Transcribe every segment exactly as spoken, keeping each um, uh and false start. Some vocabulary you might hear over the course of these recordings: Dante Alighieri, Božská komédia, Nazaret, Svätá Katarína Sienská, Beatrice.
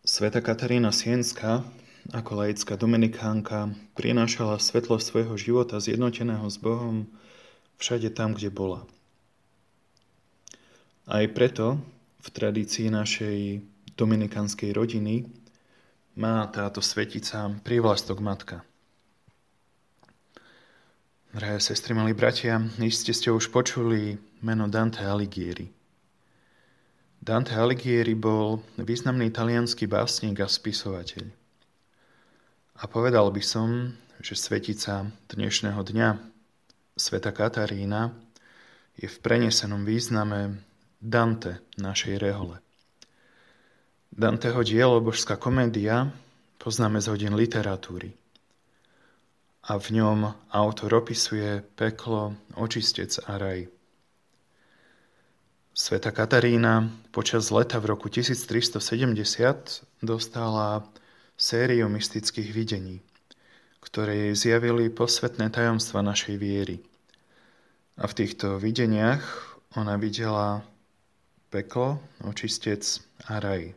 Svätá Katarína Sienská ako laická dominikánka prinášala svetlo svojho života zjednoteného s Bohom všade tam, kde bola. Aj preto v tradícii našej dominikánskej rodiny má táto svetica prívlastok matka. Drahé sestry, milí bratia, iste ste už počuli meno Dante Alighieri. Dante Alighieri bol významný taliansky básnik a spisovateľ. A povedal by som, že svetica dnešného dňa, Svätá Katarína, je v prenesenom význame Dante našej rehole. Danteho dielo Božská komédia poznáme z hodín literatúry. A v ňom autor opisuje peklo, očistec a raj. Svätá Katarína počas leta v roku tisíc tristosedemdesiat dostala sériu mystických videní, ktoré jej zjavili posvetné tajomstva našej viery. A v týchto videniach ona videla peklo, očistec a raj.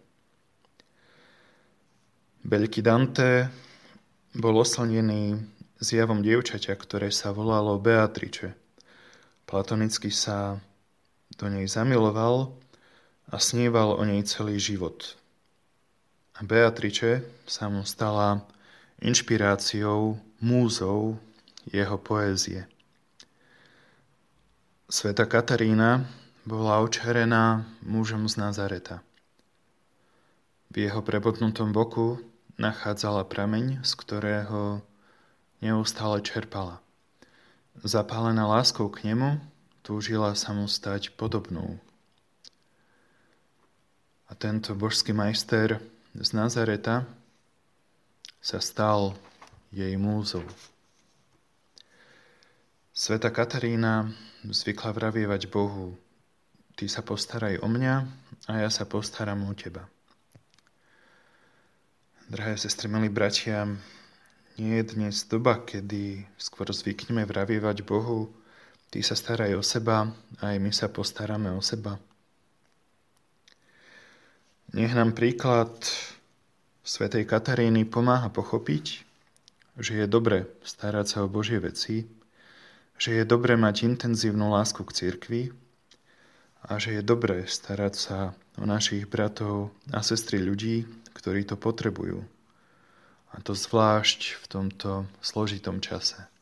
Veľký Dante bol oslnený zjavom dievčaťa, ktoré sa volalo Beatrice. Platonicky sa do nej zamiloval a sníval o nej celý život. A Beatrice sa mu stala inšpiráciou, múzou jeho poézie. Svätá Katarína bola očarená mužom z Nazareta. V jeho prebodnutom boku nachádzala prameň, z ktorého neustále čerpala. Zapálená láskou k nemu, túžila sa mu stať podobnou. A tento božský majster z Nazareta sa stal jej múzou. Svätá Katarína zvykla vravievať Bohu: Ty sa postaraj o mňa a ja sa postaram o teba. Drahé sestry, milí bratia, nie je dnes doba, kedy skôr zvykneme vravievať Bohu: Ty sa staraj o seba, aj my sa postaráme o seba. Nech nám príklad svätej Kataríny pomáha pochopiť, že je dobre starať sa o Božie veci, že je dobre mať intenzívnu lásku k cirkvi a že je dobre starať sa o našich bratov a sestry ľudí, ktorí to potrebujú. A to zvlášť v tomto složitom čase.